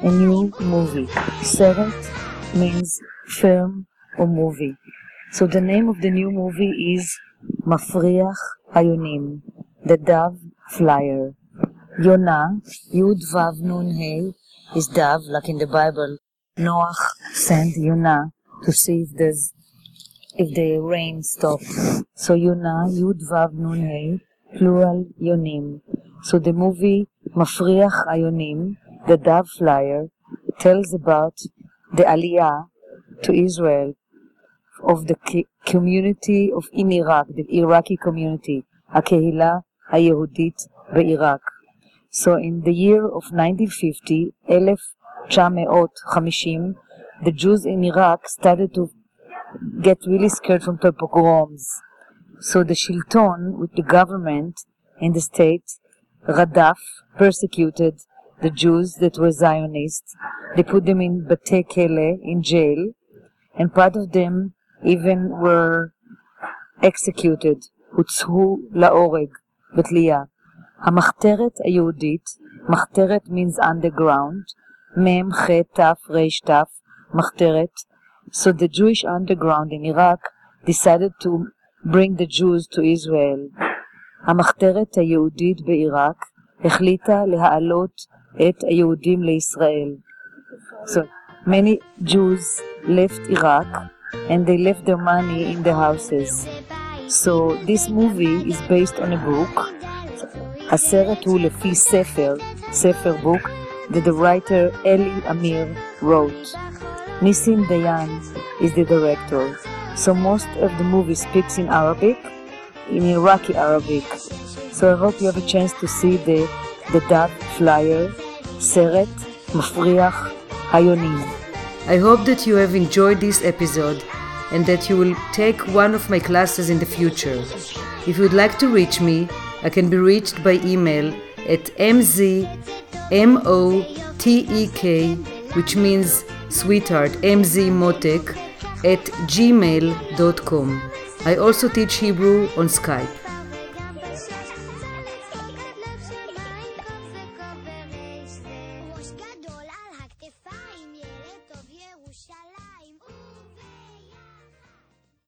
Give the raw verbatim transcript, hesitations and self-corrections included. a new movie. Seret means film or movie. So the name of the new movie is Mafriach HaYonim, the dove flyer. Yonah, Yud Vav Nun Hey, is dove, like in the Bible. Noach sent Yonah to see if there's if the rain stops. So Yonah, Yud Vav Nun Hey, plural Yonim. So the movie Mafriach HaYonim, the dove flyer, tells about the Aliyah to Israel of the community of in Iraq, the Iraqi community, HaKehilah HaYehudit BeIraq. So in the year of nineteen fifty, nineteen fifty, the Jews in Iraq started to get really scared from the pogroms. So the Shilton, with the government and the state, Radaf, persecuted the Jews that were Zionists. They put them in Batei Kele, in jail, and part of them even were executed, Hutzhu Laoreg, Betliya. Hamachteret Ayudit, Machteret means underground, Mem Chet Taf Reish Taf, Machteret. So the Jewish underground in Iraq decided to bring the Jews to Israel. Hamachteret Ayudit BeIraq, Echlita Leha'alot Et Ayudim LeIsrael. So many Jews left Iraq, and they left their money in the houses. So this movie is based on a book. הסרט הוא לפי ספר, ספר book, that the writer Eli Amir wrote. Nissim Dayan is the director. So most of the movie speaks in Arabic, in Iraqi Arabic. So I hope you have a chance to see the, the dove flyer, סרט מפריח היונים. I hope that you have enjoyed this episode and that you will take one of my classes in the future. If you would like to reach me, I can be reached by email at mzmotek, which means sweetheart, mzmotek, at gmail dot com. I also teach Hebrew on Skype.